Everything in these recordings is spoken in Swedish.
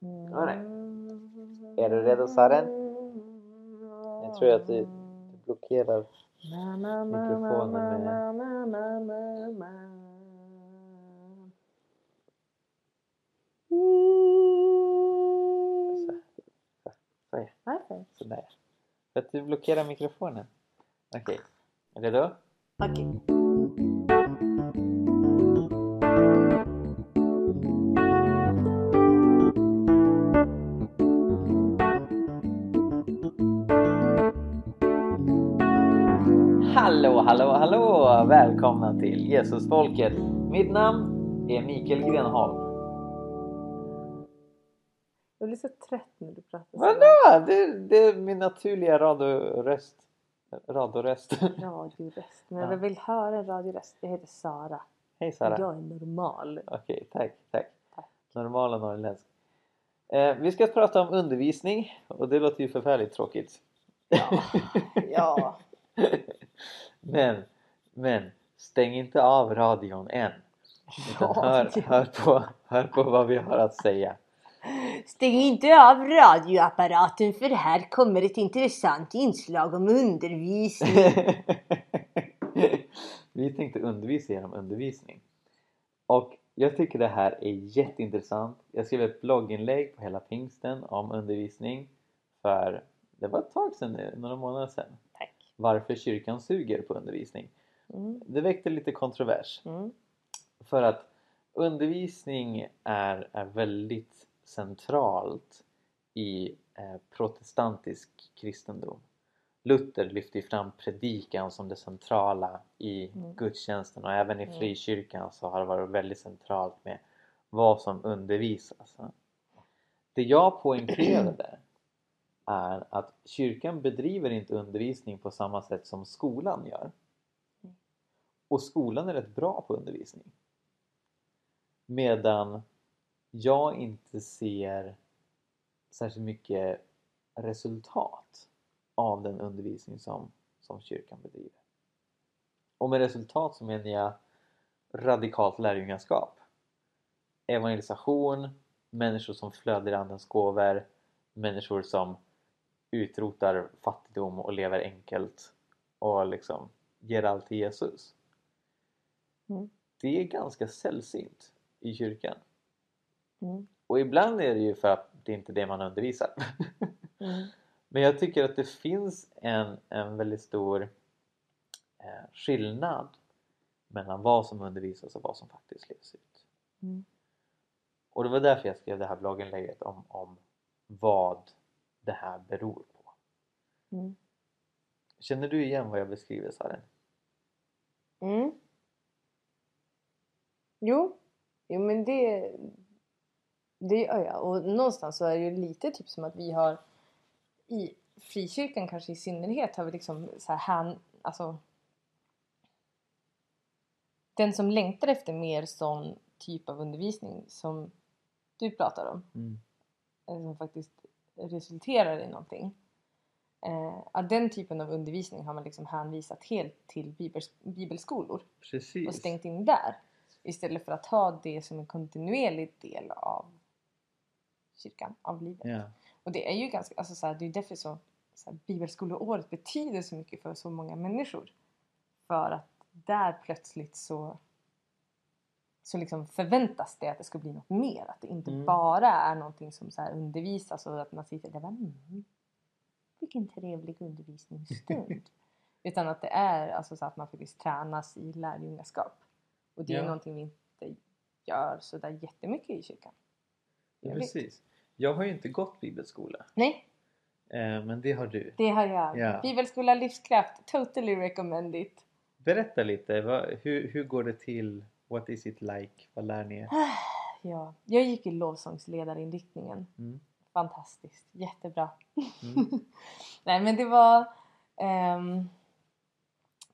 Nej. Är du redo, Saren? Jag tror att du blockerar mikrofonen med... Varför? Sådär. För att du blockerar mikrofonen. Okej. Är du redo? Okej. Hallå! Välkomna till Jesusfolket. Mitt namn är Mikael Grenholm. Jag blir så trött när du pratar. Vadå? Det är min naturliga radioröst. Radioröst. Men jag vill höra en radioröst. Jag heter Sara. Hej Sara. Jag är normal. Okej, tack. Normal och norrländsk. Vi ska prata om undervisning. Och det låter ju förfärligt tråkigt. Ja. Men stäng inte av radion än. Hör på vad vi har att säga. Stäng inte av radioapparaten, för här kommer ett intressant inslag om undervisning. Vi tänkte undervisa genom undervisning. Och jag tycker det här är jätteintressant. Jag skrev ett blogginlägg på hela Pingsten om undervisning. För det var ett tag sedan, några månader sedan. Tack. Varför kyrkan suger på undervisning. Det väckte lite kontrovers. För att undervisning är väldigt centralt i protestantisk kristendom. Luther lyfter fram predikan som det centrala i gudstjänsten, och även i frikyrkan så har det varit väldigt centralt med vad som undervisas. Det jag poängterade är att kyrkan bedriver inte undervisning på samma sätt som skolan gör. Och skolan är rätt bra på undervisning. Medan jag inte ser särskilt mycket resultat av den undervisning som kyrkan bedriver. Och med resultat så menar jag radikalt lärjungaskap, evangelisation, människor som flödar i andens gåvor, människor som utrotar fattigdom och lever enkelt och liksom ger allt till Jesus. Det är ganska sällsynt i kyrkan. Och ibland är det ju för att det inte är det man undervisar. Men jag tycker att det finns en väldigt stor skillnad mellan vad som undervisas och vad som faktiskt levs ut. Och det var därför jag skrev det här blogginlägget om vad det här beror på. Känner du igen vad jag beskriver, Sara? Jo, men det gör jag. Och någonstans så är det ju lite typ som att vi har i frikyrkan, kanske i synnerhet, har vi liksom så här, alltså den som längtar efter mer sån typ av undervisning som du pratar om, som faktiskt resulterar i någonting, att den typen av undervisning har man liksom hänvisat helt till bibelskolor. Precis. Och stängt in där, istället för att ha det som en kontinuerlig del av kyrkan, av livet. Yeah. Och det är ju ganska, alltså så här, det är därför så här, bibelskoleåret betyder så mycket för så många människor. För att där plötsligt så liksom förväntas det att det ska bli något mer. Att det inte bara är någonting som så här undervisas och att man sitter där, vilken trevlig undervisningsstund. Utan att det är alltså så att man faktiskt tränas i lärjungaskap. Och det är någonting vi inte gör så där jättemycket i kyrkan. Ja, precis. Jag har ju inte gått bibelskola. Nej. Men det har du. Det har jag. Ja. Bibelskola, livskraft. Totally recommend it. Berätta lite. Hur går det till? What is it like? Vad lär ni er? Ja, jag gick i lovsångsledarinriktningen. Fantastiskt. Jättebra. Nej, men det var...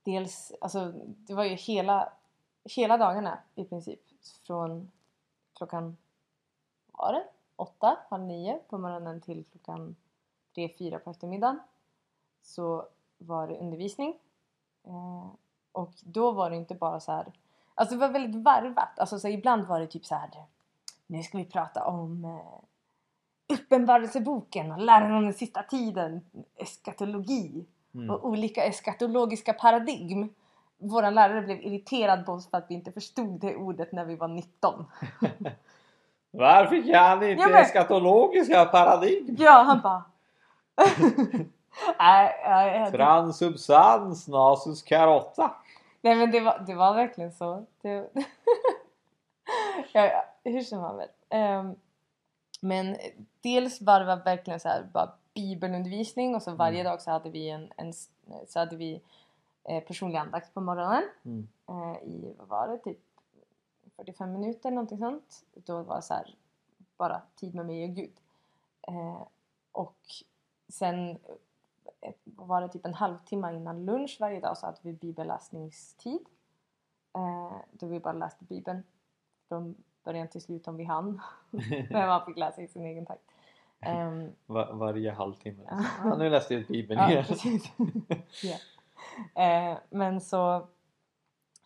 dels... Alltså, det var ju hela dagarna i princip. Från klockan... 8, 9 på morgonen till klockan 3-4 på eftermiddagen. Så var det undervisning. Och då var det inte bara så här... Alltså det var väldigt varvat. Alltså så ibland var det typ så här... Nu ska vi prata om Uppenbarelseboken och läran om den sista tiden, eskatologi och olika eskatologiska paradigm. Våra lärare blev irriterad på oss för att vi inte förstod det ordet när vi var 19. Varför kan inte eskatologiska paradigm? Ja, han bara... Transubstans, nasus carota. Nej, men det var verkligen så. Ja, hur som man vet. Men dels var det verkligen så här, bara bibelundervisning. Och så varje dag så hade vi personlig andakt på morgonen. I, vad var det, typ 45 minuter, någonting sånt. Då var det så här, bara tid med mig och Gud. Och sen var det typ en halvtimme innan lunch varje dag så hade vi bibelläsningstid. Då vi bara läste Bibeln från början till slut om vi hann. Men man fick läsa i sin egen takt. Varje halvtimme. Liksom. Nu läste jag Bibeln igen. Ja. Men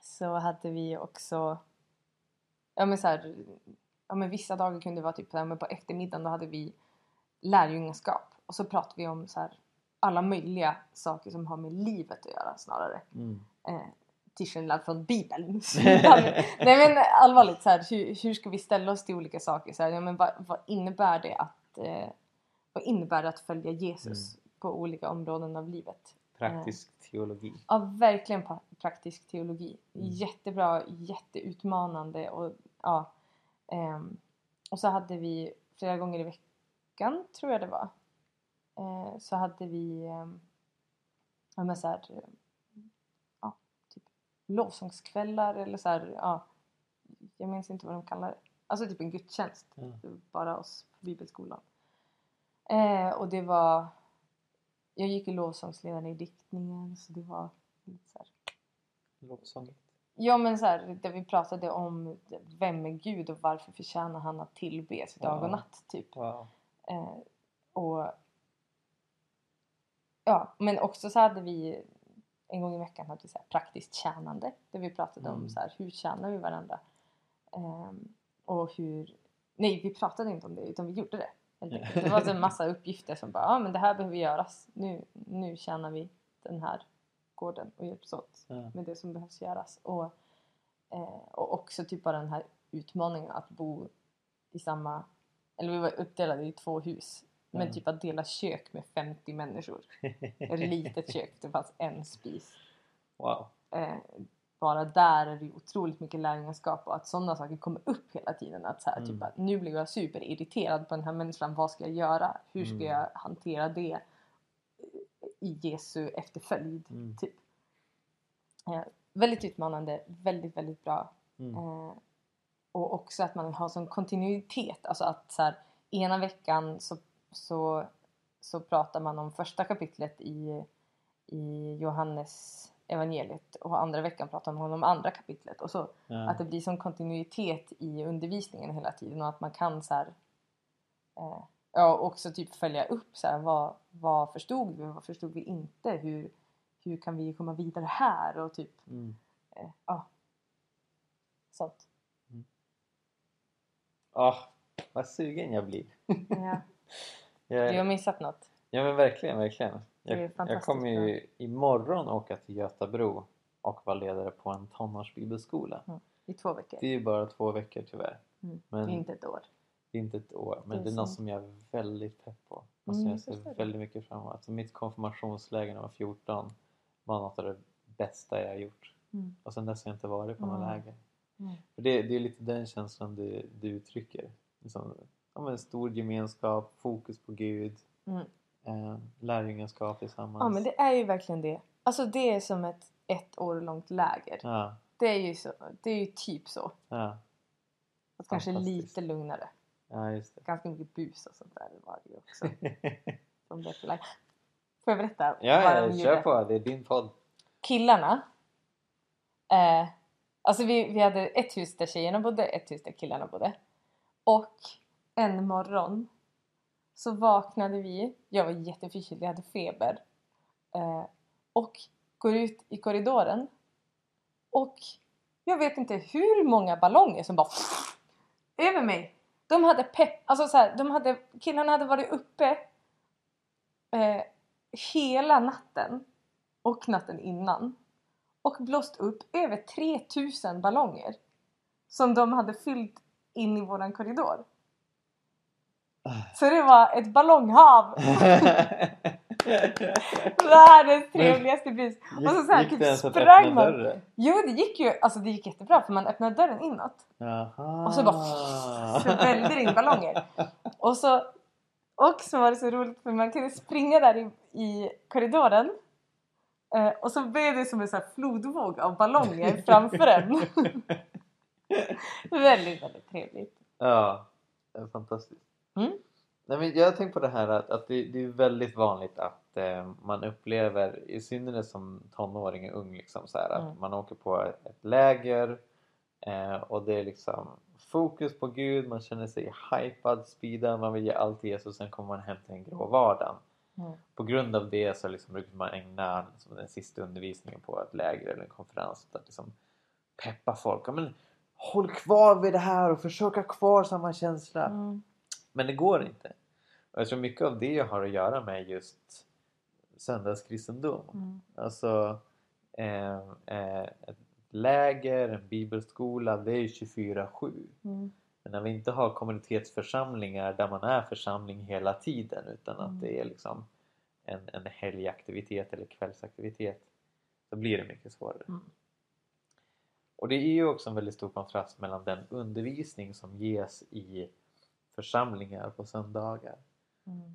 så hade vi också vissa dagar kunde det vara typ på eftermiddagen, då hade vi lärjungaskap och så pratade vi om så här, alla möjliga saker som har med livet att göra snarare. Till skillnad från Bibeln. Nej, men allvarligt så här, hur ska vi ställa oss till olika saker så här, vad innebär det att följa Jesus på olika områden av livet? Praktisk teologi. Ja, verkligen praktisk teologi. Jättebra, jätteutmanande. Och, ja. Och så hade vi flera gånger i veckan, tror jag det var. Så hade vi typ lovsångskvällar. Eller så här, ja. Jag minns inte vad de kallar det. Alltså typ en gudstjänst. Bara oss på Bibelskolan. Och det var... Jag gick i lovsångsledaren i diktningen, så det var lite så här... Lovsång. Ja, men så här, där vi pratade om vem är Gud och varför förtjänar han att tillbes dag och natt, typ. Wow. Och... Ja, men också så hade vi... En gång i veckan hade vi så här praktiskt tjänande, där vi pratade om så här, hur tjänar vi varandra? Och hur... Nej, vi pratade inte om det, utan vi gjorde det. Det var en massa uppgifter som bara, men det här behöver göras. Nu tjänar vi den här gården och hjälps åt med det som behövs göras. Och också typ bara den här utmaningen att bo i samma, eller vi var uppdelade i 2 hus. Men typ att dela kök med 50 människor. Ett litet kök, det fanns en spis. Wow. Bara där är det otroligt mycket lärjungaskap och att sådana saker kommer upp hela tiden. Att så här, typ att nu blir jag superirriterad på den här människan. Vad ska jag göra? Hur ska jag hantera det i Jesu efterföljd? Typ. Väldigt utmanande. Väldigt, väldigt bra. Och också att man har sån kontinuitet. Alltså att så här, ena veckan så pratar man om första kapitlet i Johannes evangeliet, och andra veckan pratar man om andra kapitlet, och så att det blir som kontinuitet i undervisningen hela tiden, och att man kan så här, också typ följa upp så här, vad förstod vi, vad förstod vi inte, hur kan vi komma vidare här, och typ sånt. Vad sugen jag blir. Du har missat något. Ja, men verkligen. Jag kommer ju imorgon åka till Göteborg och vara ledare på en tonårsbibelskola. I 2 veckor. Det är ju bara 2 veckor tyvärr. Men det är inte ett år. Men det är något som jag är väldigt pepp på. Och som jag ser väldigt mycket fram emot. Alltså, mitt konfirmationsläger när jag var 14 var något av det bästa jag har gjort. Och sen dess har jag inte varit på någon läger. Det är lite den känslan du uttrycker. Liksom, en stor gemenskap, fokus på Gud. Lärjungaskap tillsammans. Ja, men det är ju verkligen det. Alltså det är som ett år långt läger. Ja. Det är ju typ så. Ja. Och kanske lite lugnare. Ja, just det. Ganska mycket bus och sånt där var det också. Som det är. Får jag berätta? Ja, kör på. Det är din podd. Killarna. Alltså vi hade ett hus där tjejerna bodde, ett hus där killarna bodde. Och en morgon så vaknade vi, jag var jätteförkyld, jag hade feber. Och går ut i korridoren. Och jag vet inte hur många ballonger som bara över mig. De hade killarna hade varit uppe hela natten och natten innan och blåst upp över 3000 ballonger som de hade fyllt in i våran korridor. Så det var ett ballonghav. Världens trevligaste bris. Och så här gick typ sprang man. Dörren? Jo, det gick ju, alltså det gick jättebra för man öppnade dörren inåt. Aha. Och så bara så vällde det in ballonger. Och så var det så roligt för man kunde springa där i korridoren. Och så blev det som en så här flodvåg av ballonger framför en. Väldigt, väldigt trevligt. Ja, det är fantastiskt. Mm. Nej, men jag har tänkt på det här att det är väldigt vanligt att man upplever, i synnerhet som tonåring och ung, liksom, så här, att man åker på ett läger och det är liksom fokus på Gud, man känner sig hypad, speedad, man vill ge allt till Jesus, sen kommer man hem till en grå vardag. Mm. På grund av det så liksom brukar man ägna liksom, den sista undervisningen på ett läger eller en konferens för att liksom, peppa folk. Ja, men, håll kvar vid det här och försöka kvar samma känsla. Mm. Men det går inte. Och jag tror mycket av det har att göra med just söndagskristendom. Mm. Alltså ett läger, en bibelskola, det är 24/7. Mm. Men när vi inte har kommunitetsförsamlingar där man är församling hela tiden utan att det är liksom en helgaktivitet eller kvällsaktivitet, så blir det mycket svårare. Mm. Och det är ju också en väldigt stor kontrast mellan den undervisning som ges i församlingar på söndagar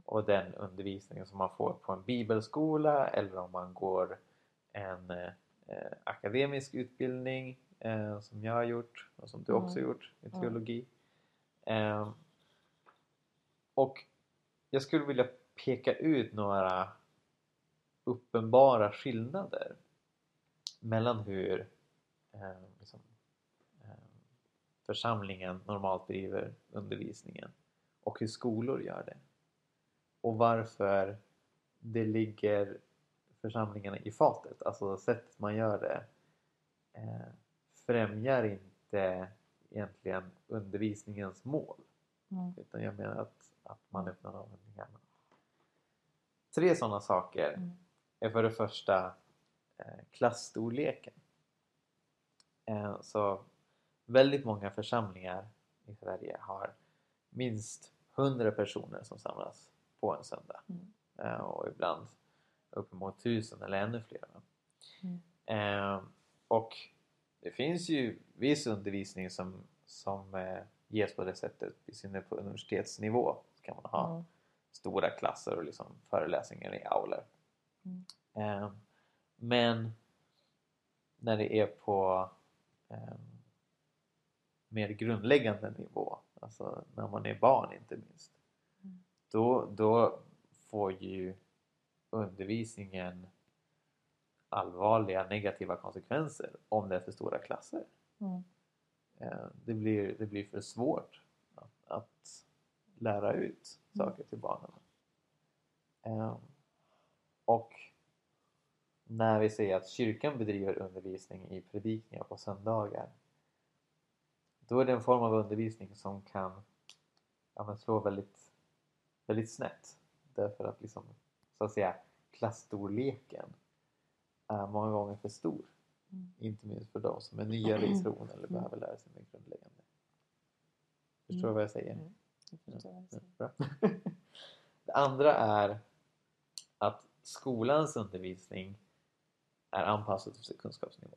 och den undervisningen som man får på en bibelskola eller om man går en akademisk utbildning som jag har gjort och som du också gjort i teologi. Och jag skulle vilja peka ut några uppenbara skillnader mellan hur församlingen normalt driver undervisningen och hur skolor gör det och varför det ligger församlingarna i fatet, alltså sättet man gör det främjar inte egentligen undervisningens mål utan jag menar att man öppnar någonting annat. Tre sådana saker är för det första klassstorleken. Så väldigt många församlingar i Sverige har minst 100 personer som samlas på en söndag. Och ibland uppemot 1000 eller ännu fler. Och det finns ju viss undervisning som ges på det sättet. I synnerhet på universitetsnivå så kan man ha stora klasser och liksom föreläsningar i aulor. Men när det är på mer grundläggande nivå, alltså när man är barn inte minst, då får ju undervisningen allvarliga negativa konsekvenser om det är för stora klasser. Det blir för svårt att lära ut saker till barnen. Och när vi säger att kyrkan bedriver undervisning i predikningar på söndagar, då är det en form av undervisning som kan slå väldigt, väldigt snett. Därför att liksom, så att säga, klassstorleken är många gånger för stor. Inte minst för de som är nya i tron eller behöver lära sig mer grundläggande. Förstår du vad jag säger? Bra. Det andra är att skolans undervisning är anpassad till sin kunskapsnivå.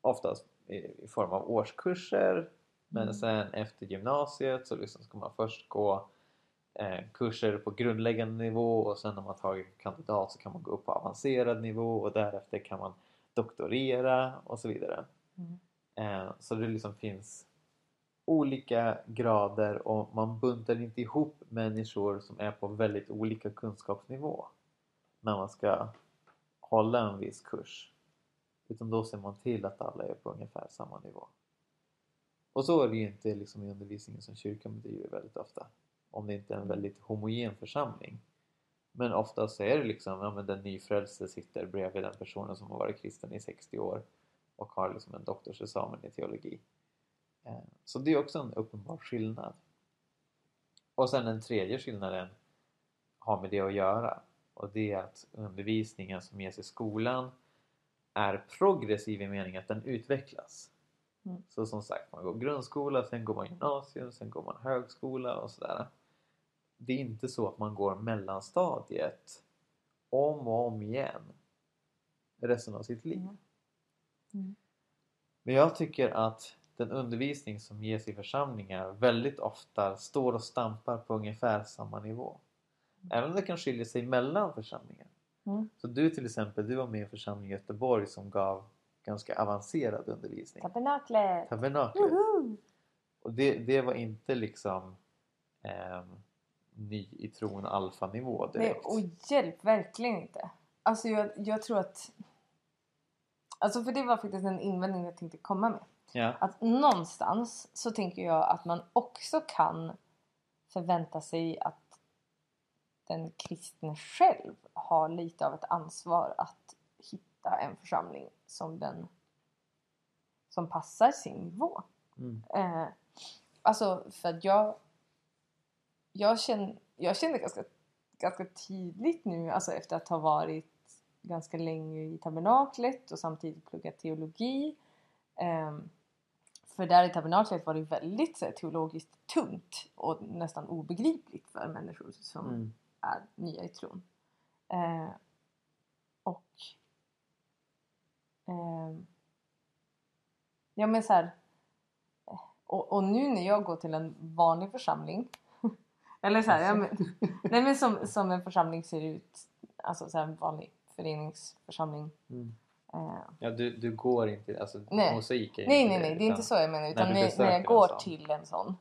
Oftast i form av årskurser, men sen efter gymnasiet så liksom ska man först gå kurser på grundläggande nivå och sen när man tagit kandidat så kan man gå upp på avancerad nivå och därefter kan man doktorera och så vidare. Så det liksom finns olika grader och man buntar inte ihop människor som är på väldigt olika kunskapsnivå när man ska hålla en viss kurs. Utan då ser man till att alla är på ungefär samma nivå. Och så är det ju inte liksom i undervisningen som kyrkan bedriver väldigt ofta. Om det inte är en väldigt homogen församling. Men ofta så är det liksom, den nyfrälste sitter bredvid den personen som har varit kristen i 60 år. Och har liksom en doktorsexamen i teologi. Så det är också en uppenbar skillnad. Och sen den tredje skillnaden har med det att göra. Och det är att undervisningen som ges i skolan är progressiv i meningen att den utvecklas. Mm. Så som sagt, man går grundskola, sen går man gymnasium, sen går man högskola och sådär. Det är inte så att man går mellanstadiet om och om igen resten av sitt liv. Mm. Mm. Men jag tycker att den undervisning som ges i församlingar väldigt ofta står och stampar på ungefär samma nivå. Även om det kan skilja sig mellan församlingar. Mm. Så du till exempel, du var med i en församling i Göteborg som gav ganska avancerad undervisning. Tabernaklet. Och det var inte liksom ny i tron alfanivå direkt. Nej, och hjälp, verkligen inte. Alltså jag tror att... Alltså för det var faktiskt en invändning jag tänkte komma med. Ja. Att någonstans så tänker jag att man också kan förvänta sig att den kristne själv har lite av ett ansvar att hitta en församling som passar sin nivå. Mm. Alltså för att jag kände ganska tydligt nu, alltså efter att ha varit ganska länge i tabernaklet och samtidigt pluggat teologi, för där i tabernaklet var det väldigt teologiskt tungt och nästan obegripligt för människor som är nya i tron. Och nu när jag går till en vanlig församling eller så här, som en församling ser ut, alltså så här, en vanlig föreningsförsamling. Mm. Ja, du går inte, alltså mosaik är inte. Nej, det är inte så jag menar, utan när jag går till en sån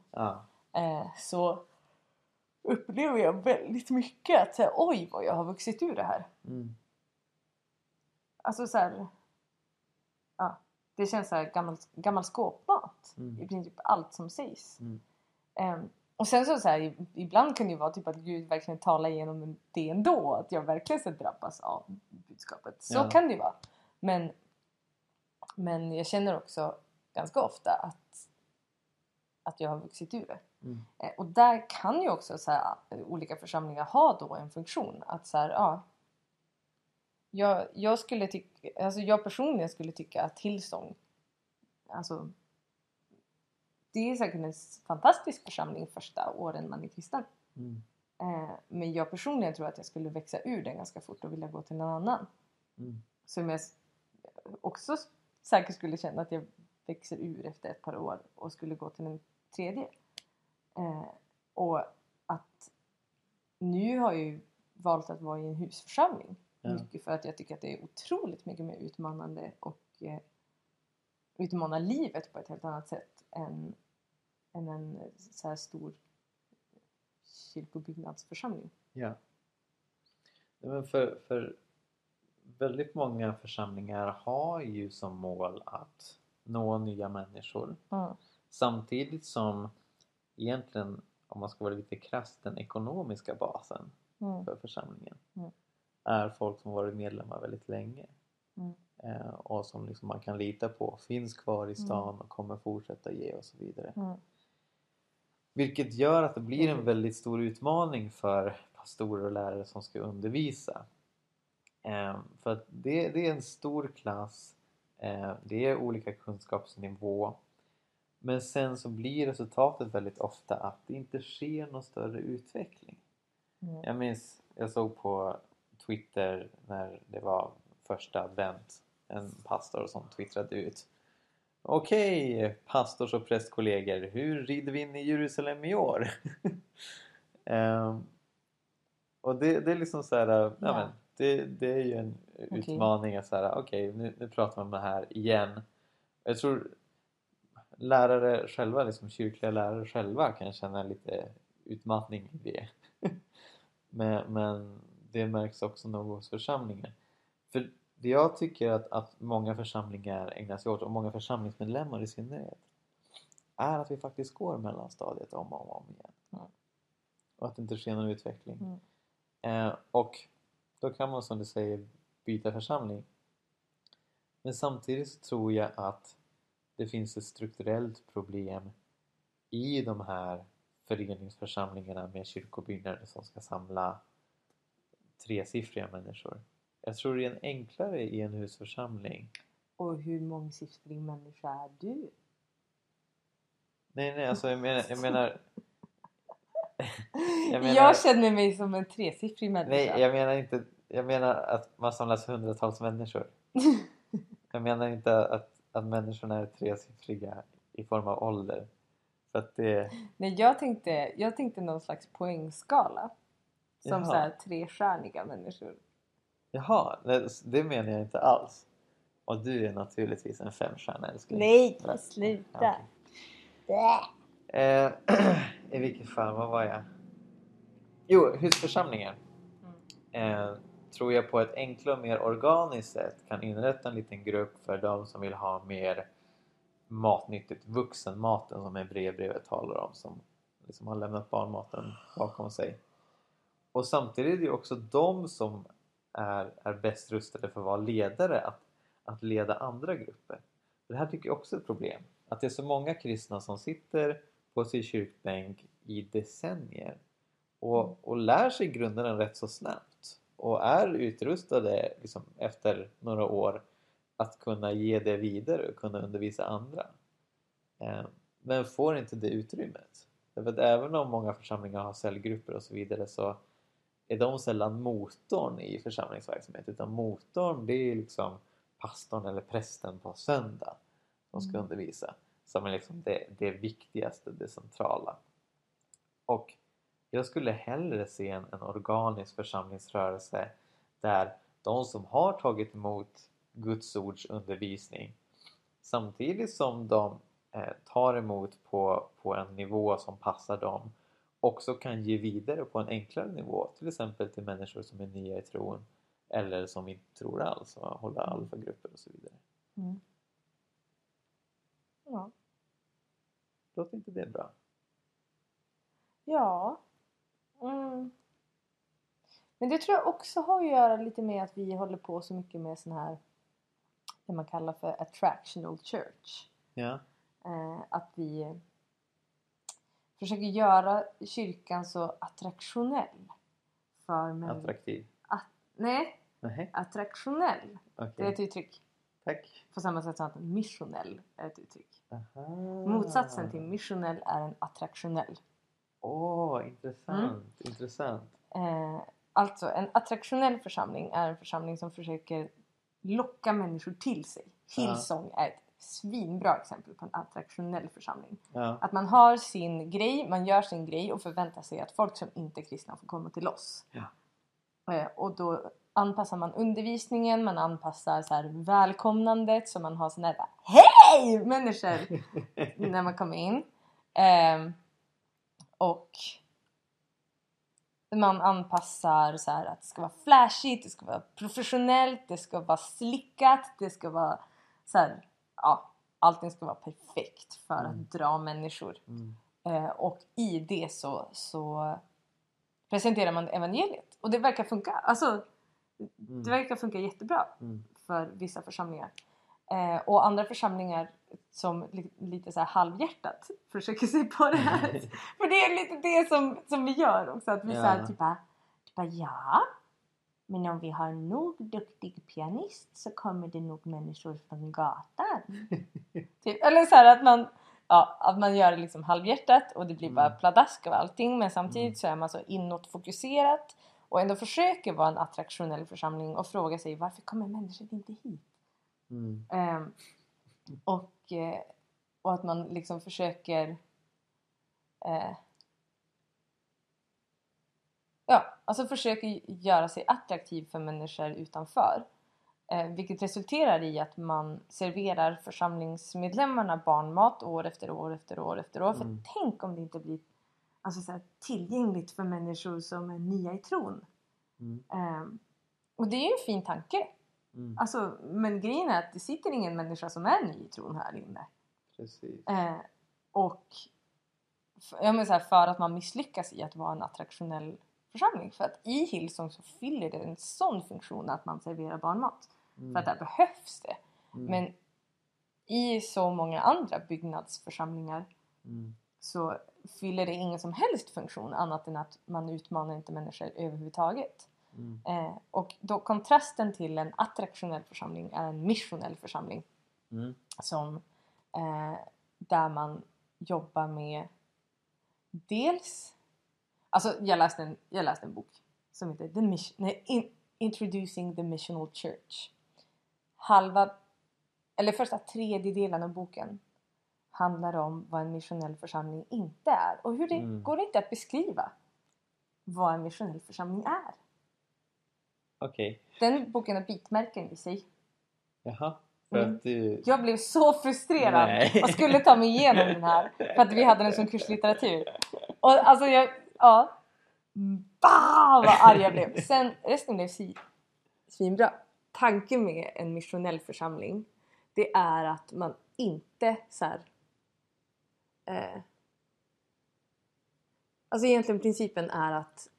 så upplever jag väldigt mycket att säga, oj vad jag har vuxit ur det här. Mm. Alltså så här, det känns så här gammal skåpmat i princip allt som sägs. Mm. Och sen så här, ibland kan det ju vara typ att Gud verkligen talar igenom det ändå, att jag verkligen ska drabbas av budskapet. Så kan det ju vara. Men jag känner också ganska ofta att jag har vuxit ur det. Mm. Och där kan ju också så här, olika församlingar ha då en funktion. Att så här, jag personligen skulle tycka att Hillsong, alltså det är säkert en fantastisk församling första åren man är kristen. Mm. Men jag personligen tror att jag skulle växa ur den ganska fort och vilja gå till någon annan. Mm. Som jag också säkert skulle känna att jag växer ur efter ett par år och skulle gå till en tredje. Och att nu har jag ju valt att vara i en husförsamling. Ja. Mycket för att jag tycker att det är otroligt mycket mer utmanande och utmanar livet på ett helt annat sätt än en så här stor kyrkobyggnadsförsamling. Ja. Men för väldigt många församlingar har ju som mål att nå nya människor. Mm. Samtidigt som egentligen, om man ska vara lite krass, den ekonomiska basen för församlingen är folk som varit medlemmar väldigt länge. Mm. Och som liksom man kan lita på finns kvar i stan och kommer fortsätta ge och så vidare. Mm. Vilket gör att det blir en väldigt stor utmaning för pastorer och lärare som ska undervisa. För att det är en stor klass. Det är olika kunskapsnivå. Men sen så blir resultatet väldigt ofta att det inte sker någon större utveckling. Mm. Jag minns, jag såg på Twitter när det var första advent, en pastor som twittrade ut: Okej, pastors och prästkollegor, hur rider vi in i Jerusalem i år? Och det är liksom så här, men det är ju en utmaning att säga, nu pratar man om det här igen. Jag tror lärare själva, liksom kyrkliga lärare själva, kan känna lite utmattning i det. men det märks också nog hos församlingen. För det jag tycker att många församlingar ägnar sig åt, och många församlingsmedlemmar i synnerhet, är att vi faktiskt går mellan stadiet om och om igen. Mm. Och att det inte sker någon utveckling. Mm. Och då kan man, som du säger, byta församling. Men samtidigt så tror jag att det finns ett strukturellt problem i de här föreningsförsamlingarna med kyrkobyggnader som ska samla tresiffriga människor. Jag tror det är enklare i en husförsamling. Och hur mångsiffrig människa är du? Nej, alltså jag menar... jag känner mig som en tresiffrig människa. Nej, jag menar att man samlas hundratals människor. Jag menar inte att människorna är tresiffriga i form av ålder. Så att det... Nej, jag tänkte någon slags poängskala. Som så här trestjärniga människor. Jaha, det menar jag inte alls. Och du är naturligtvis en femstjärna, älskling. Nej, sluta. Ja, okay. I vilket fall, vad var jag? Jo, husförsamlingar. Tror jag på ett enklare och mer organiskt sätt kan inrätta en liten grupp för de som vill ha mer matnyttigt, vuxenmaten som Hebreerbrevet talar om, som liksom har lämnat barnmaten bakom sig. Och samtidigt är det också de som är bäst rustade för att vara ledare, att leda andra grupper. Det här tycker jag också är ett problem. Att det är så många kristna som sitter på sin kyrkbänk i decennier och lär sig grunderna rätt så snabbt. Och är utrustade liksom, efter några år att kunna ge det vidare och kunna undervisa andra. Men får inte det utrymmet. Därför att även om många församlingar har cellgrupper och så vidare, så är de sällan motorn i församlingsverksamhet. Utan motorn, det är liksom pastorn eller prästen på söndag som ska undervisa. Som är liksom det viktigaste, det centrala. Och jag skulle hellre se en organisk församlingsrörelse där de som har tagit emot Guds ords undervisning, samtidigt som de tar emot på en nivå som passar dem, också kan ge vidare på en enklare nivå, till exempel till människor som är nya i tron eller som inte tror alls, håller alfagrupper och så vidare. Mm. Ja. Låter inte det bra? Ja. Mm. Men det tror jag också har att göra lite med att vi håller på så mycket med sån här, det man kallar för attractional church. Ja. Att vi försöker göra kyrkan så attraktionell för människor. Attraktiv. Attraktionell. Okay. Det är ett uttryck. Tack. På samma sätt som att missionell är ett uttryck. Aha. Motsatsen till missionell är en attraktionell. Åh, intressant. Mm. Intressant. Alltså en attraktionell församling är en församling som försöker locka människor till sig. Hillsong är ett svinbra exempel på en attraktionell församling. Ja. Att man har sin grej, man gör sin grej och förväntar sig att folk som inte är kristna får komma till oss. Ja. Och då anpassar man undervisningen, man anpassar så här välkomnandet, så man har sån där hej människor när man kommer in. Och man anpassar så här att det ska vara flashigt, det ska vara professionellt, det ska vara slickat, det ska vara så här, ja, allting ska vara perfekt för att dra människor. Mm. Och i det så presenterar man evangeliet. Och det verkar funka. Alltså, det verkar funka jättebra för vissa församlingar. Och andra församlingar som lite så här halvhjärtat försöker se på det här. För det är lite det som vi gör också. Att vi så här typ ja, men om vi har nog duktig pianist så kommer det nog människor från gatan. Typ. Eller så här att man gör det liksom halvhjärtat och det blir bara pladask av allting. Men samtidigt så är man så inåtfokuserat och ändå försöker vara en attraktionell församling och fråga sig varför kommer människor inte hit? Mm. Och att man liksom försöker försöker göra sig attraktiv för människor utanför, vilket resulterar i att man serverar församlingsmedlemmarna barnmat år efter år. För tänk om det inte blir alltså, så här, tillgängligt för människor som är nya i tron. Och det är ju en fin tanke. Mm. Alltså, men grejen är att det sitter ingen människa som är ny i tron här inne. Precis. För att man misslyckas i att vara en attraktionell församling. För att i Hillsong så fyller det en sån funktion att man serverar barnmat. För att där behövs det. Men i så många andra byggnadsförsamlingar så fyller det ingen som helst funktion annat än att man utmanar inte människor överhuvudtaget. Mm. Och då kontrasten till en attraktionell församling är en missionell församling. Mm. Som, där man jobbar med dels, alltså jag läste en bok som heter Introducing the Missional Church. Första tredjedelen av boken handlar om vad en missionell församling inte är. Och hur det går inte att beskriva vad en missionell församling är. Okej. Okay. Den boken har bitmärken i sig. Jaha. Jag blev så frustrerad. Nej. Och skulle ta mig igenom den här. För att vi hade den som kurslitteratur. Och alltså vad arg jag blev. Sen resten blev svinbra. Tanken med en missionell församling, det är att man inte alltså egentligen principen är att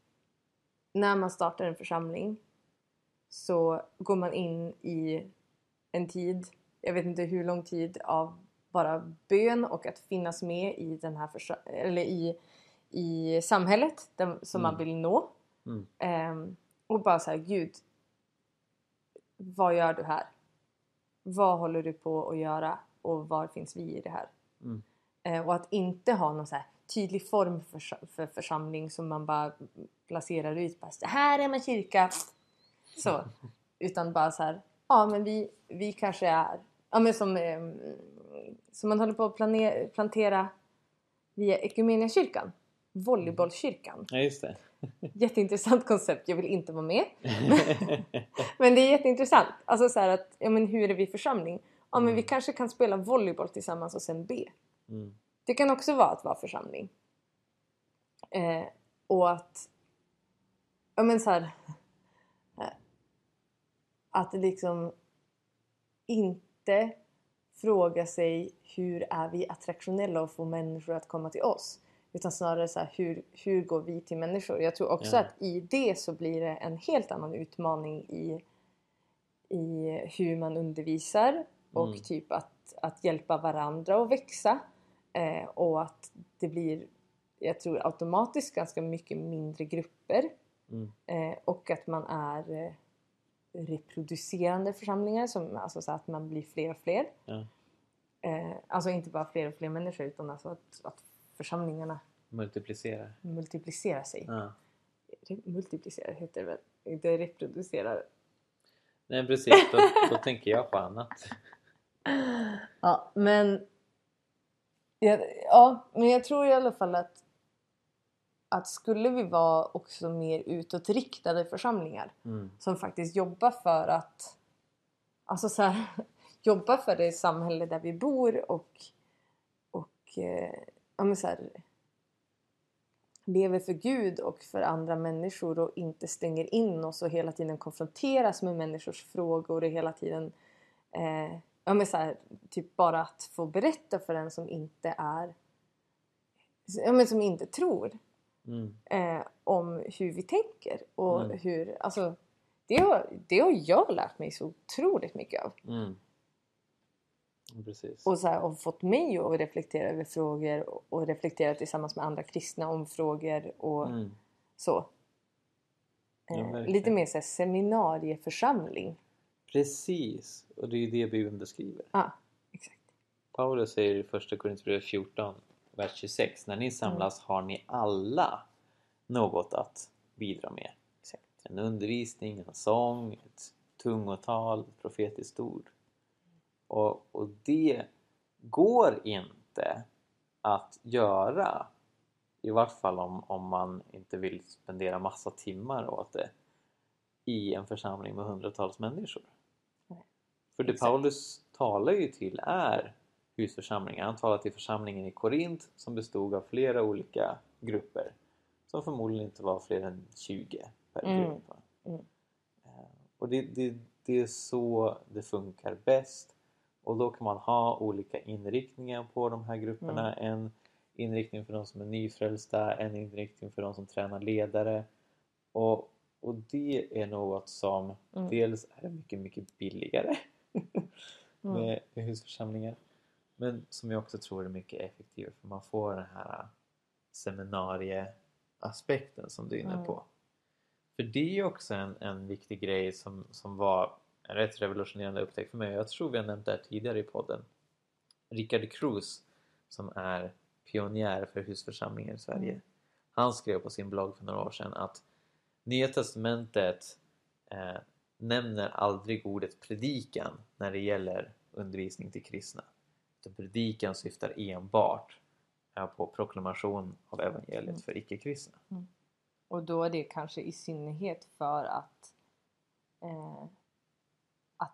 när man startar en församling så går man in i en tid, jag vet inte hur lång tid, av bara bön och att finnas med i den här i samhället som man vill nå. Mm. Och bara så här, Gud, vad gör du här? Vad håller du på att göra? Och var finns vi i det här? Mm. Och att inte ha någon så här tydlig form för församling som man bara placerar ut. Bara, här är man kyrka. Så. Utan bara så här, men vi kanske är... Ja, men som man håller på att plantera via Equmeniakyrkan. Volleybollkyrkan. Ja, just det. Jätteintressant koncept, jag vill inte vara med. Men det är jätteintressant. Alltså så här att, hur är vi församling? Ja, men vi kanske kan spela volleyboll tillsammans och sen be. Mm. Det kan också vara att vara församling. Och att... Ja, men så här... Att liksom inte fråga sig hur är vi attraktionella och få människor att komma till oss. Utan snarare så här, hur går vi till människor? Jag tror också att i det så blir det en helt annan utmaning i hur man undervisar. Och typ att hjälpa varandra att växa. Och att det blir, jag tror automatiskt, ganska mycket mindre grupper. Mm. Och att man är reproducerande församlingar. Som, alltså så att man blir fler och fler. Ja. Alltså inte bara fler och fler människor, utan alltså att församlingarna multiplicerar sig. Ja. Multiplicerar heter det väl? Inte reproducerar. Nej, precis. Då tänker jag på annat. Ja, men jag tror i alla fall att skulle vi vara också mer utåtriktade församlingar som faktiskt jobbar för att alltså så här, jobbar för det samhälle där vi bor och så här, lever för Gud och för andra människor och inte stänger in oss och hela tiden konfronteras med människors frågor och hela tiden så här, typ bara att få berätta för en som inte är som inte tror om hur vi tänker och hur, alltså det har jag lärt mig så otroligt mycket av. Precis. Och så här, och fått mig att reflektera över frågor och reflektera tillsammans med andra kristna om frågor och så. Lite mer så här, seminarieförsamling. Precis, och det är ju det Bibeln beskriver. Ja, exakt. Paulus säger i första Korinther 14, vers 26, när ni samlas har ni alla något att bidra med. Exakt. En undervisning, en sång, ett tungotal, ett profetiskt ord. Och det går inte att göra, i vart fall om man inte vill spendera massa timmar åt det, i en församling med hundratals människor. Nej. För det Paulus talar ju till är husförsamlingar. Han talar till församlingen i Korint som bestod av flera olika grupper. Som förmodligen inte var fler än 20 per grupp. Mm. Och det är så det funkar bäst. Och då kan man ha olika inriktningar på de här grupperna. En inriktning för de som är nyfrälsta. En inriktning för de som tränar ledare. Och det är något som dels är mycket, mycket billigare med husförsamlingar. Men som jag också tror är mycket effektivare. För man får den här seminarieaspekten som du är inne på. Mm. För det är ju också en viktig grej som var en rätt revolutionerande upptäckt för mig. Jag tror vi har nämnt det här tidigare i podden. Richard Cruz, som är pionjär för husförsamlingar i Sverige. Mm. Han skrev på sin blogg för några år sedan att Nya Testamentet nämner aldrig ordet predikan när det gäller undervisning till kristna. Den predikan syftar enbart på proklamation av evangeliet för icke-kristna. Mm. Och då är det kanske i synnerhet för att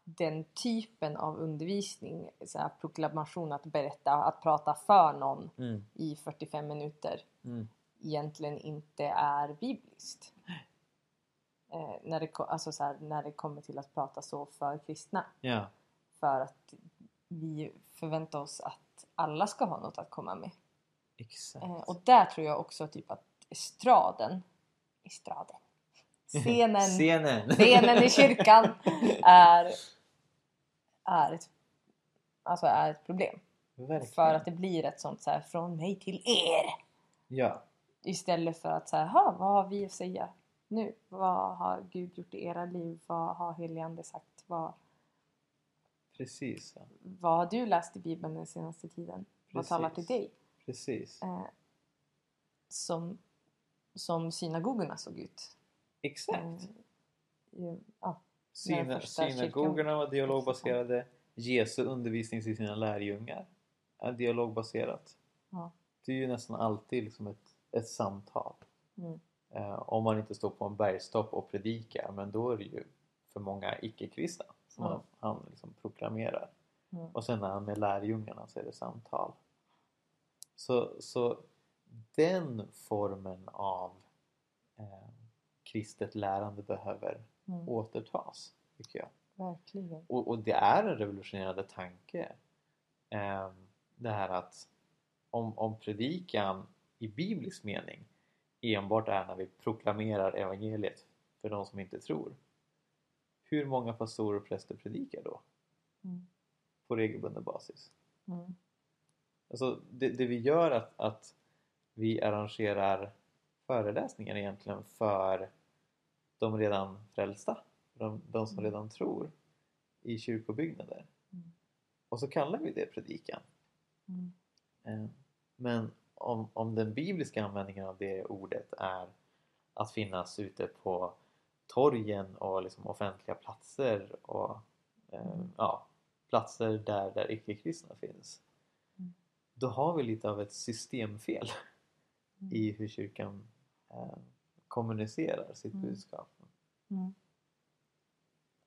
den typen av undervisning, så här proklamation, att berätta, att prata för någon i 45 minuter egentligen inte är bibliskt. När det kommer till att prata så för kristna. Yeah. För att vi förväntar oss att alla ska ha något att komma med. Exakt. Och där tror jag också typ att scenen i kyrkan är ett problem. Verkligen. För att det blir ett sånt så här, från mig till er. Ja. Istället för att så här, vad har vi att säga nu? Vad har Gud gjort i era liv? Vad har Heligande sagt? Precis. Ja. Vad har du läst i Bibeln den senaste tiden? Precis. Vad talar till dig? Precis. Som synagogorna såg ut. Exakt. Synagogorna var dialogbaserade. Jesu undervisning till sina lärjungar är dialogbaserat. Ja. Det är ju nästan alltid liksom ett samtal. Mm. Om man inte står på en bergstopp och predikar. Men då är det ju för många icke-kristna som han liksom proklamerar. Mm. Och sen när han med lärjungarna så är det samtal. Så den formen av kristet lärande behöver återtas, tycker jag. Verkligen. Och det är en revolutionerande tanke. Det här att om predikan i biblisk mening enbart är när vi proklamerar evangeliet för de som inte tror. Hur många pastorer och präster predikar då? Mm. På regelbunden basis. Mm. Alltså det vi gör att vi arrangerar föreläsningar egentligen för de redan frälsta. De som redan tror i kyrkobyggnader. Mm. Och så kallar vi det predikan. Mm. Men om den bibliska användningen av det ordet är att finnas ute på torgen och liksom offentliga platser och platser där icke-kristna finns. Då har vi lite av ett systemfel i hur kyrkan kommunicerar sitt budskap. Mm.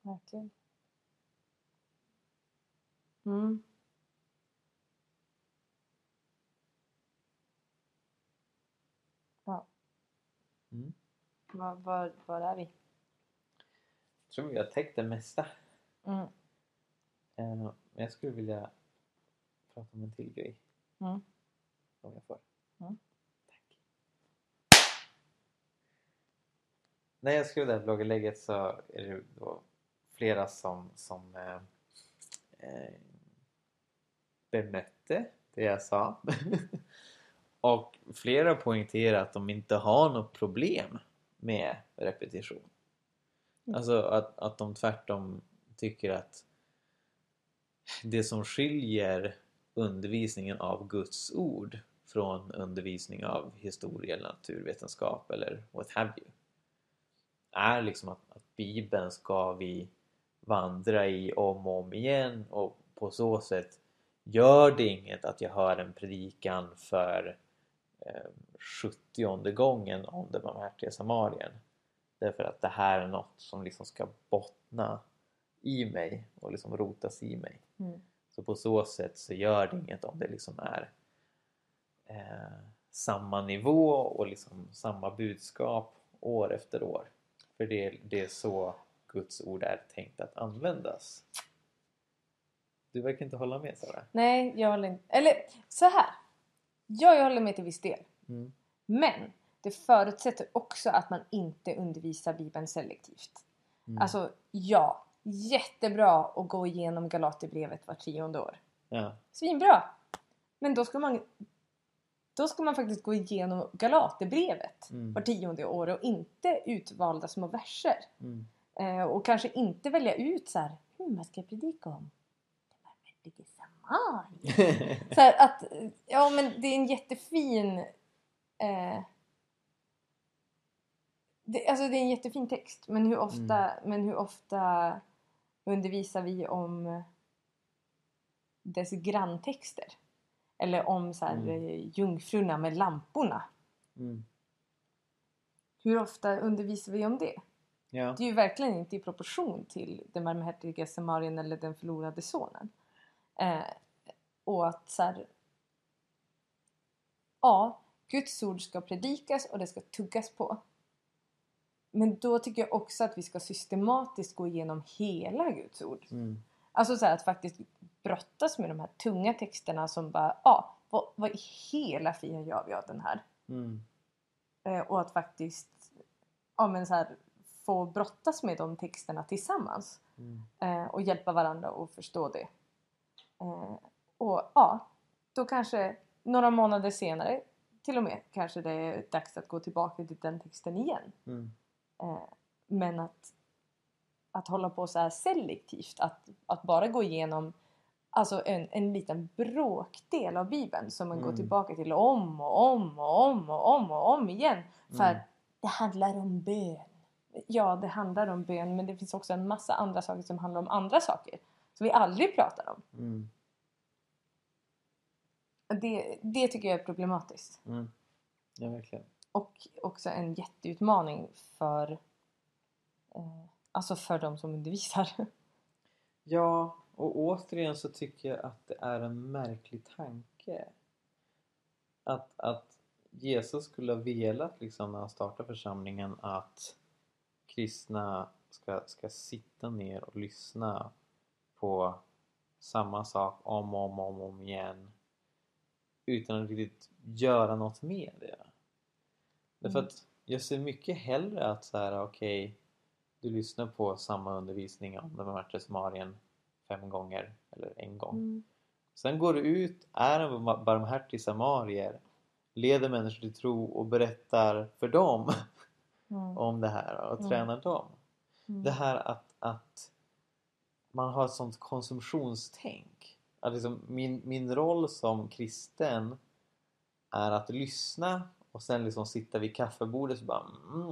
Verkligen. Mm. Ja. Mm. Var är vi? Jag tror vi har täckt det mesta. Mm. Jag skulle vilja prata om en till grej. Mm. Om jag får. Mm. Tack. När jag skrev det här blogginlägget så är det då flera som bemötte det jag sa. Och flera poängterar att de inte har något problem med repetition. Alltså att de tvärtom tycker att det som skiljer undervisningen av Guds ord från undervisning av historia eller naturvetenskap eller what have you är liksom att Bibeln ska vi vandra i om och om igen, och på så sätt gör det inget att jag hör en predikan för 70:e gången om den barmhärtige samarien, därför att det här är något som liksom ska bottna i mig och liksom rotas i mig. Så på så sätt så gör det inget om det liksom är samma nivå och liksom samma budskap år efter år. För det är så Guds ord är tänkt att användas. Du verkar inte hålla med, Sara. Nej, jag håller inte. Eller så här. Jag håller med till viss del. Mm. Men det förutsätter också att man inte undervisar Bibeln selektivt. Mm. Alltså, ja. Jättebra att gå igenom Galaterbrevet var 10:e år. Ja. Svinbra. Men då ska man Då ska man faktiskt gå igenom Galaterbrevet var 10:e år och inte utvalda små verser. Mm. Och kanske inte välja ut så här, vad ska jag predika om? Det är samma. Så här att, ja men det är en jättefin, alltså det är en jättefin text. Men hur ofta, undervisar vi om dess granntexter? Eller om så här, jungfrurna med lamporna. Mm. Hur ofta undervisar vi om det? Ja. Det är ju verkligen inte i proportion till den barmhärtiga samarien eller den förlorade sonen. Och att så här, ja, Guds ord ska predikas och det ska tuggas på. Men då tycker jag också att vi ska systematiskt gå igenom hela Guds ord. Mm. Alltså så här, att faktiskt brottas med de här tunga texterna som bara, ja, vad i hela friden gör vi av den här? Mm. Och att faktiskt, ja men så här, få brottas med de texterna tillsammans. Mm. Och hjälpa varandra att förstå det. Och ja, då kanske några månader senare, till och med kanske det är dags att gå tillbaka till den texten igen. Mm. Men att hålla på så här selektivt, att bara gå igenom alltså en liten bråkdel av Bibeln som man går tillbaka till om och om igen. För det handlar om bön. Ja, det handlar om bön, men det finns också en massa andra saker som handlar om andra saker som vi aldrig pratar om. Mm. Det tycker jag är problematiskt. Mm. Ja, verkligen. Och också en jätteutmaning för alltså för de som undervisar. Ja, och återigen så tycker jag att det är en märklig tanke. Att Jesus skulle ha velat liksom, när han startade församlingen, att kristna ska sitta ner och lyssna på samma sak om igen utan att riktigt göra något med det. Därför att jag ser mycket hellre att så här, okej, du lyssnar på samma undervisning om den barmhärtige samarien 5 gånger eller 1 gång. Mm. Sen går du ut, är en barmhärtig samarier, leder människor till tro och berättar för dem om det här och tränar dem. Mm. Det här att man har ett sånt konsumtionstänk. Att liksom min roll som kristen är att lyssna och sen liksom sitta vid kaffebordet och bara,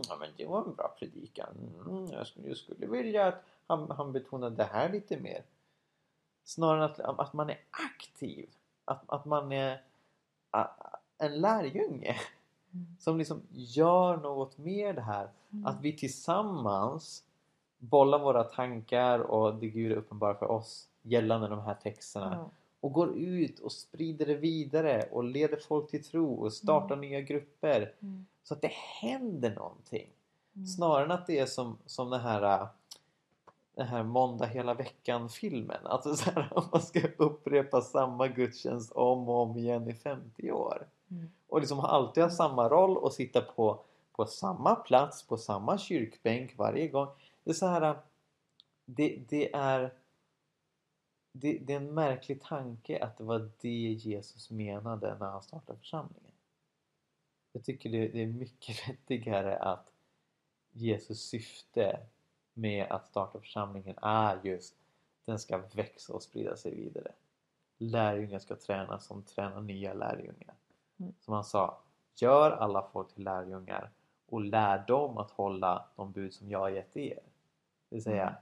ja men det var en bra predikan. Jag skulle vilja att han betonade det här lite mer. Snarare än att man är aktiv. Att man är en lärjunge som liksom gör något med det här. Att vi tillsammans bollar våra tankar och det Gud är uppenbar för oss gällande de här texterna. Och går ut och sprider det vidare och leder folk till tro och startar nya grupper. Så att det händer någonting. Snarare än att det är som den här måndag hela veckan-filmen. Alltså så här, man ska upprepa samma gudstjänst om och om igen i 50 år. Och liksom alltid ha samma roll och sitta på samma plats, på samma kyrkbänk varje gång. Det är så här, det är en märklig tanke att det var det Jesus menade när han startade församlingen. Jag tycker det är mycket vettigare att Jesus syfte med att starta församlingen är just den ska växa och sprida sig vidare. Lärjungar ska träna som tränar nya lärjungar. Som han sa, gör alla folk till lärjungar och lär dem att hålla de bud som jag har gett er. Det vill säga,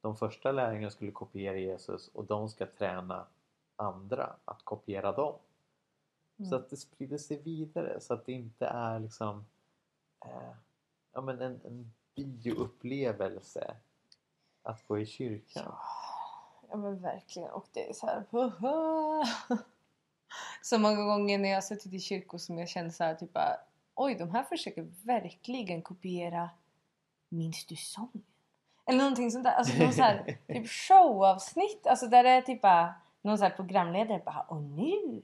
de första lärjungarna skulle kopiera Jesus och de ska träna andra att kopiera dem. Så att det sprider sig vidare, så att det inte är liksom ja, men en bioupplevelse att gå i kyrkan. Ja men verkligen. Och det är så här så många gånger när jag har suttit i kyrkor som jag känner så här typ bara, oj, de här försöker verkligen kopiera minst du sång. Eller någonting sånt där. Alltså någon så här typ showavsnitt. Alltså där det är typ bara någon så här programledare bara, och nu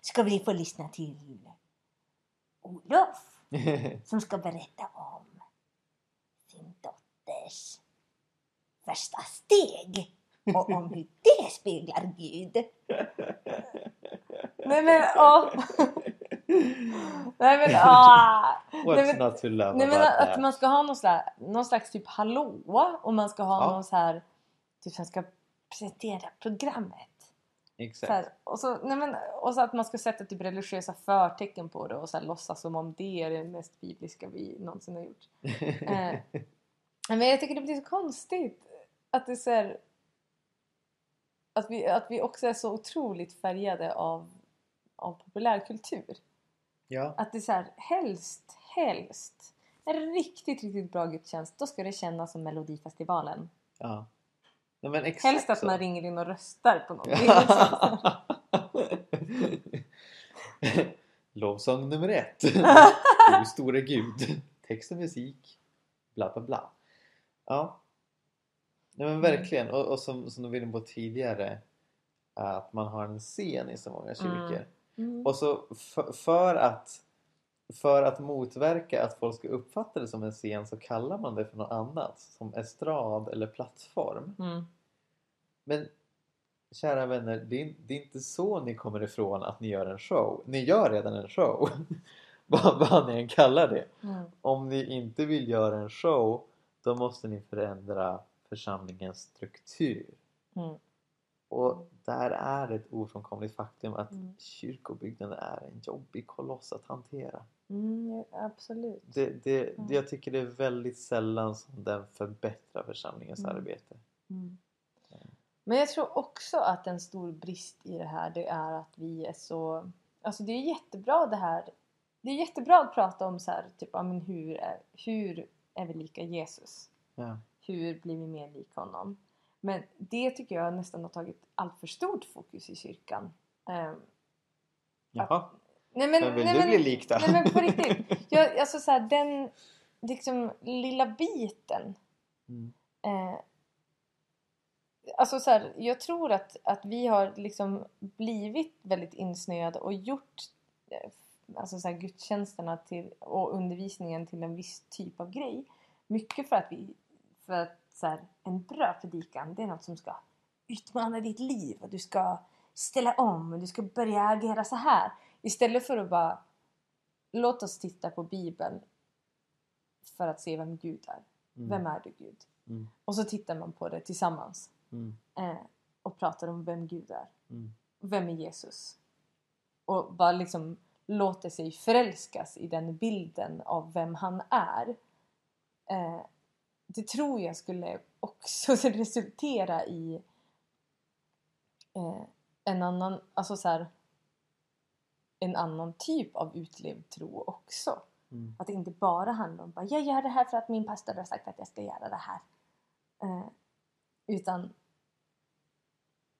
ska vi få lyssna till Olof som ska berätta om sin dotters första steg och om hur det speglar Gud. Nej men ja. Nej men att man ska ha någon slags typ hallå, och man ska ha någon så här typ, man ska presentera programmet. Exakt. Så här, och så att man ska sätta typ religiösa förtecken på det och så här, låtsas som om det är det mest bibliska vi någonsin har gjort. Men jag tycker det blir så konstigt att det är så här, att vi också är så otroligt färgade av populärkultur. Ja. Att det är så här, helst en riktigt bra gudstjänst, då ska det kännas som Melodifestivalen. Ja. Ja, men exakt. Helst att man ringer in och röstar på någonting. Lovsång nummer 1. Du stora Gud. Text och musik. Bla bla bla. Ja. Nej, men verkligen. Och som du var inne på tidigare, att man har en scen i så många kyrkor. Mm. Och så för att motverka att folk ska uppfatta det som en scen, så kallar man det för något annat, som estrad eller plattform. Men kära vänner, det är inte så ni kommer ifrån att ni gör en show. Ni gör redan en show. Vad ni än kallar det. Om ni inte vill göra en show, då måste ni förändra församlingens struktur. Och där är ett ofrånkomligt faktum att kyrkobyggnaden är en jobbig koloss att hantera. Absolut. Jag tycker det är väldigt sällan som den förbättrar församlingens arbete. Men jag tror också att en stor brist i det här, det är att vi är så... Alltså det är jättebra det här. Det är jättebra att prata om så här, typ, men hur är vi lika Jesus? Ja. Hur blir vi mer lika honom? Men det tycker jag nästan har tagit allt för stort fokus i kyrkan. Jaha. Men bli lik då? Nej men på riktigt. Alltså så här, den liksom lilla biten. Alltså så här, jag tror att vi har liksom blivit väldigt insnöade och gjort alltså så här, gudstjänsterna till, och undervisningen till en viss typ av grej. Mycket för att så här, en bra predikan, det är något som ska utmana ditt liv och du ska ställa om och du ska börja agera så här, istället för att bara låt oss titta på Bibeln för att se vem Gud är. Vem är du, Gud? Och så tittar man på det tillsammans och pratar om vem Gud är, vem är Jesus, och bara liksom låter sig förälskas i den bilden av vem han är. Det tror jag skulle också resultera i en annan typ av utlevd tro också. Att det inte bara handlar om jag gör det här för att min pastor har sagt att jag ska göra det här. Utan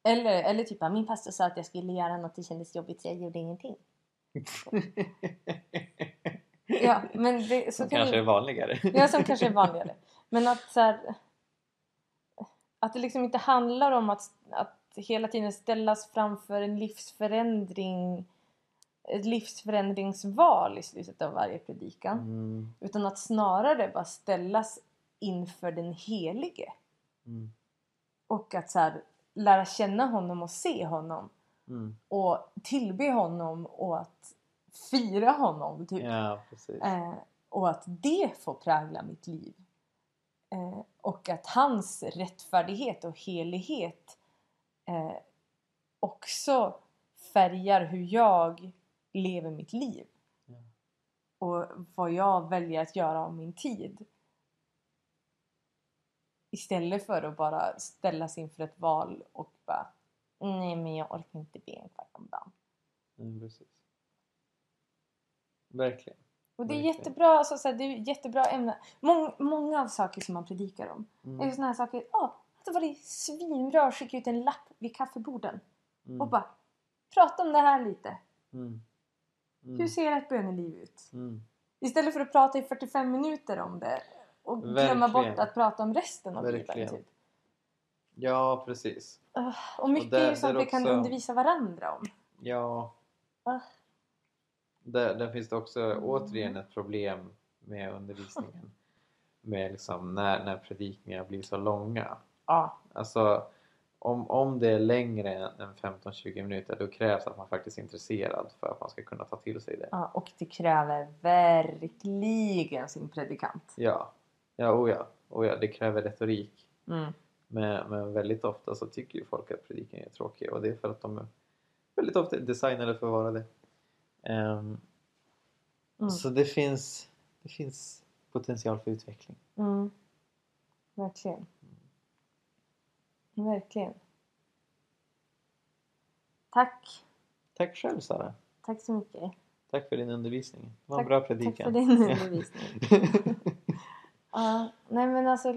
eller typ min pastor sa att jag skulle göra något, det kändes jobbigt, jag gjorde ingenting. Ja, men det, så som kanske är vanligare. Ja, som kanske är vanligare. Men att så här, att det liksom inte handlar om att hela tiden ställas framför en livsförändring, ett livsförändringsval i slutet av varje predikan, utan att snarare bara ställas inför den helige. Och att så här, lära känna honom och se honom och tillbe honom och att fira honom typ. Ja, precis. Och att det får prägla mitt liv. Och att hans rättfärdighet och helighet också färgar hur jag lever mitt liv. Ja. Och vad jag väljer att göra av min tid. Istället för att bara ställas inför ett val och bara nej, men jag orkar inte be en kvart om dagen. Precis. Verkligen. Och det är jättebra, alltså, så här, det är jättebra ämne. Många av saker som man predikar om är såna här saker, det var det svinbra att skicka ut en lapp vid kaffeborden och bara prata om det här lite. Hur ser ett böneliv ut? Istället för att prata i 45 minuter om det och glömma bort att prata om resten av livet typ. Ja, precis. Och mycket är ju som vi kan undervisa varandra om. Ja. Där finns det också återigen ett problem med undervisningen. Med liksom när predikningar blir så långa. Alltså, om det är längre än 15-20 minuter, då krävs att man faktiskt är intresserad för att man ska kunna ta till sig det. Ja, och det kräver verkligen sin predikant. Ja, det kräver retorik. Mm. Men väldigt ofta så tycker ju folk att predikan är tråkig, och det är för att de är väldigt ofta designade för att vara det. Så det finns potential för utveckling. Mm. Verkligen. Tack. Tack själv, Sara. Tack så mycket. Tack för din undervisning. Var en bra predikan. Tack för din undervisning. Nej, men alltså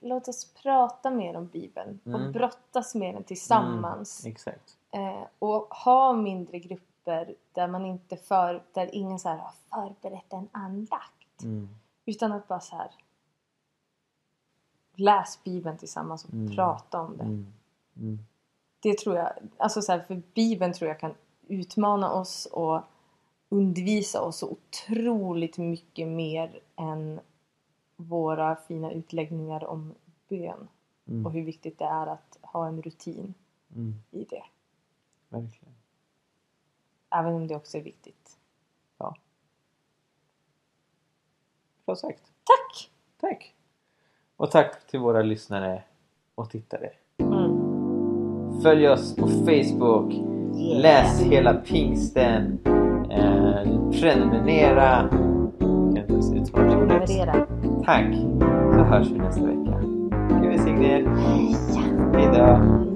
låt oss prata mer om Bibeln. Mm. Och brottas med den tillsammans. Mm, exakt. Och ha mindre grupper där man inte där ingen så här har förberett en andakt. Mm. Utan att bara så här läs Bibeln tillsammans och prata om det. Det tror jag, alltså så här, för Bibeln tror jag kan utmana oss och undervisa oss så otroligt mycket mer än våra fina utläggningar om bön. Och hur viktigt det är att ha en rutin i det. Verkligen. Även om det också är viktigt. Ja. Bra sagt. Tack. Och tack till våra lyssnare och tittare. Följ oss på Facebook. Yeah. Läs hela Pingsten. Prenumerera. Tack. Så hörs vi nästa vecka. Ska vi signa er? Hej då.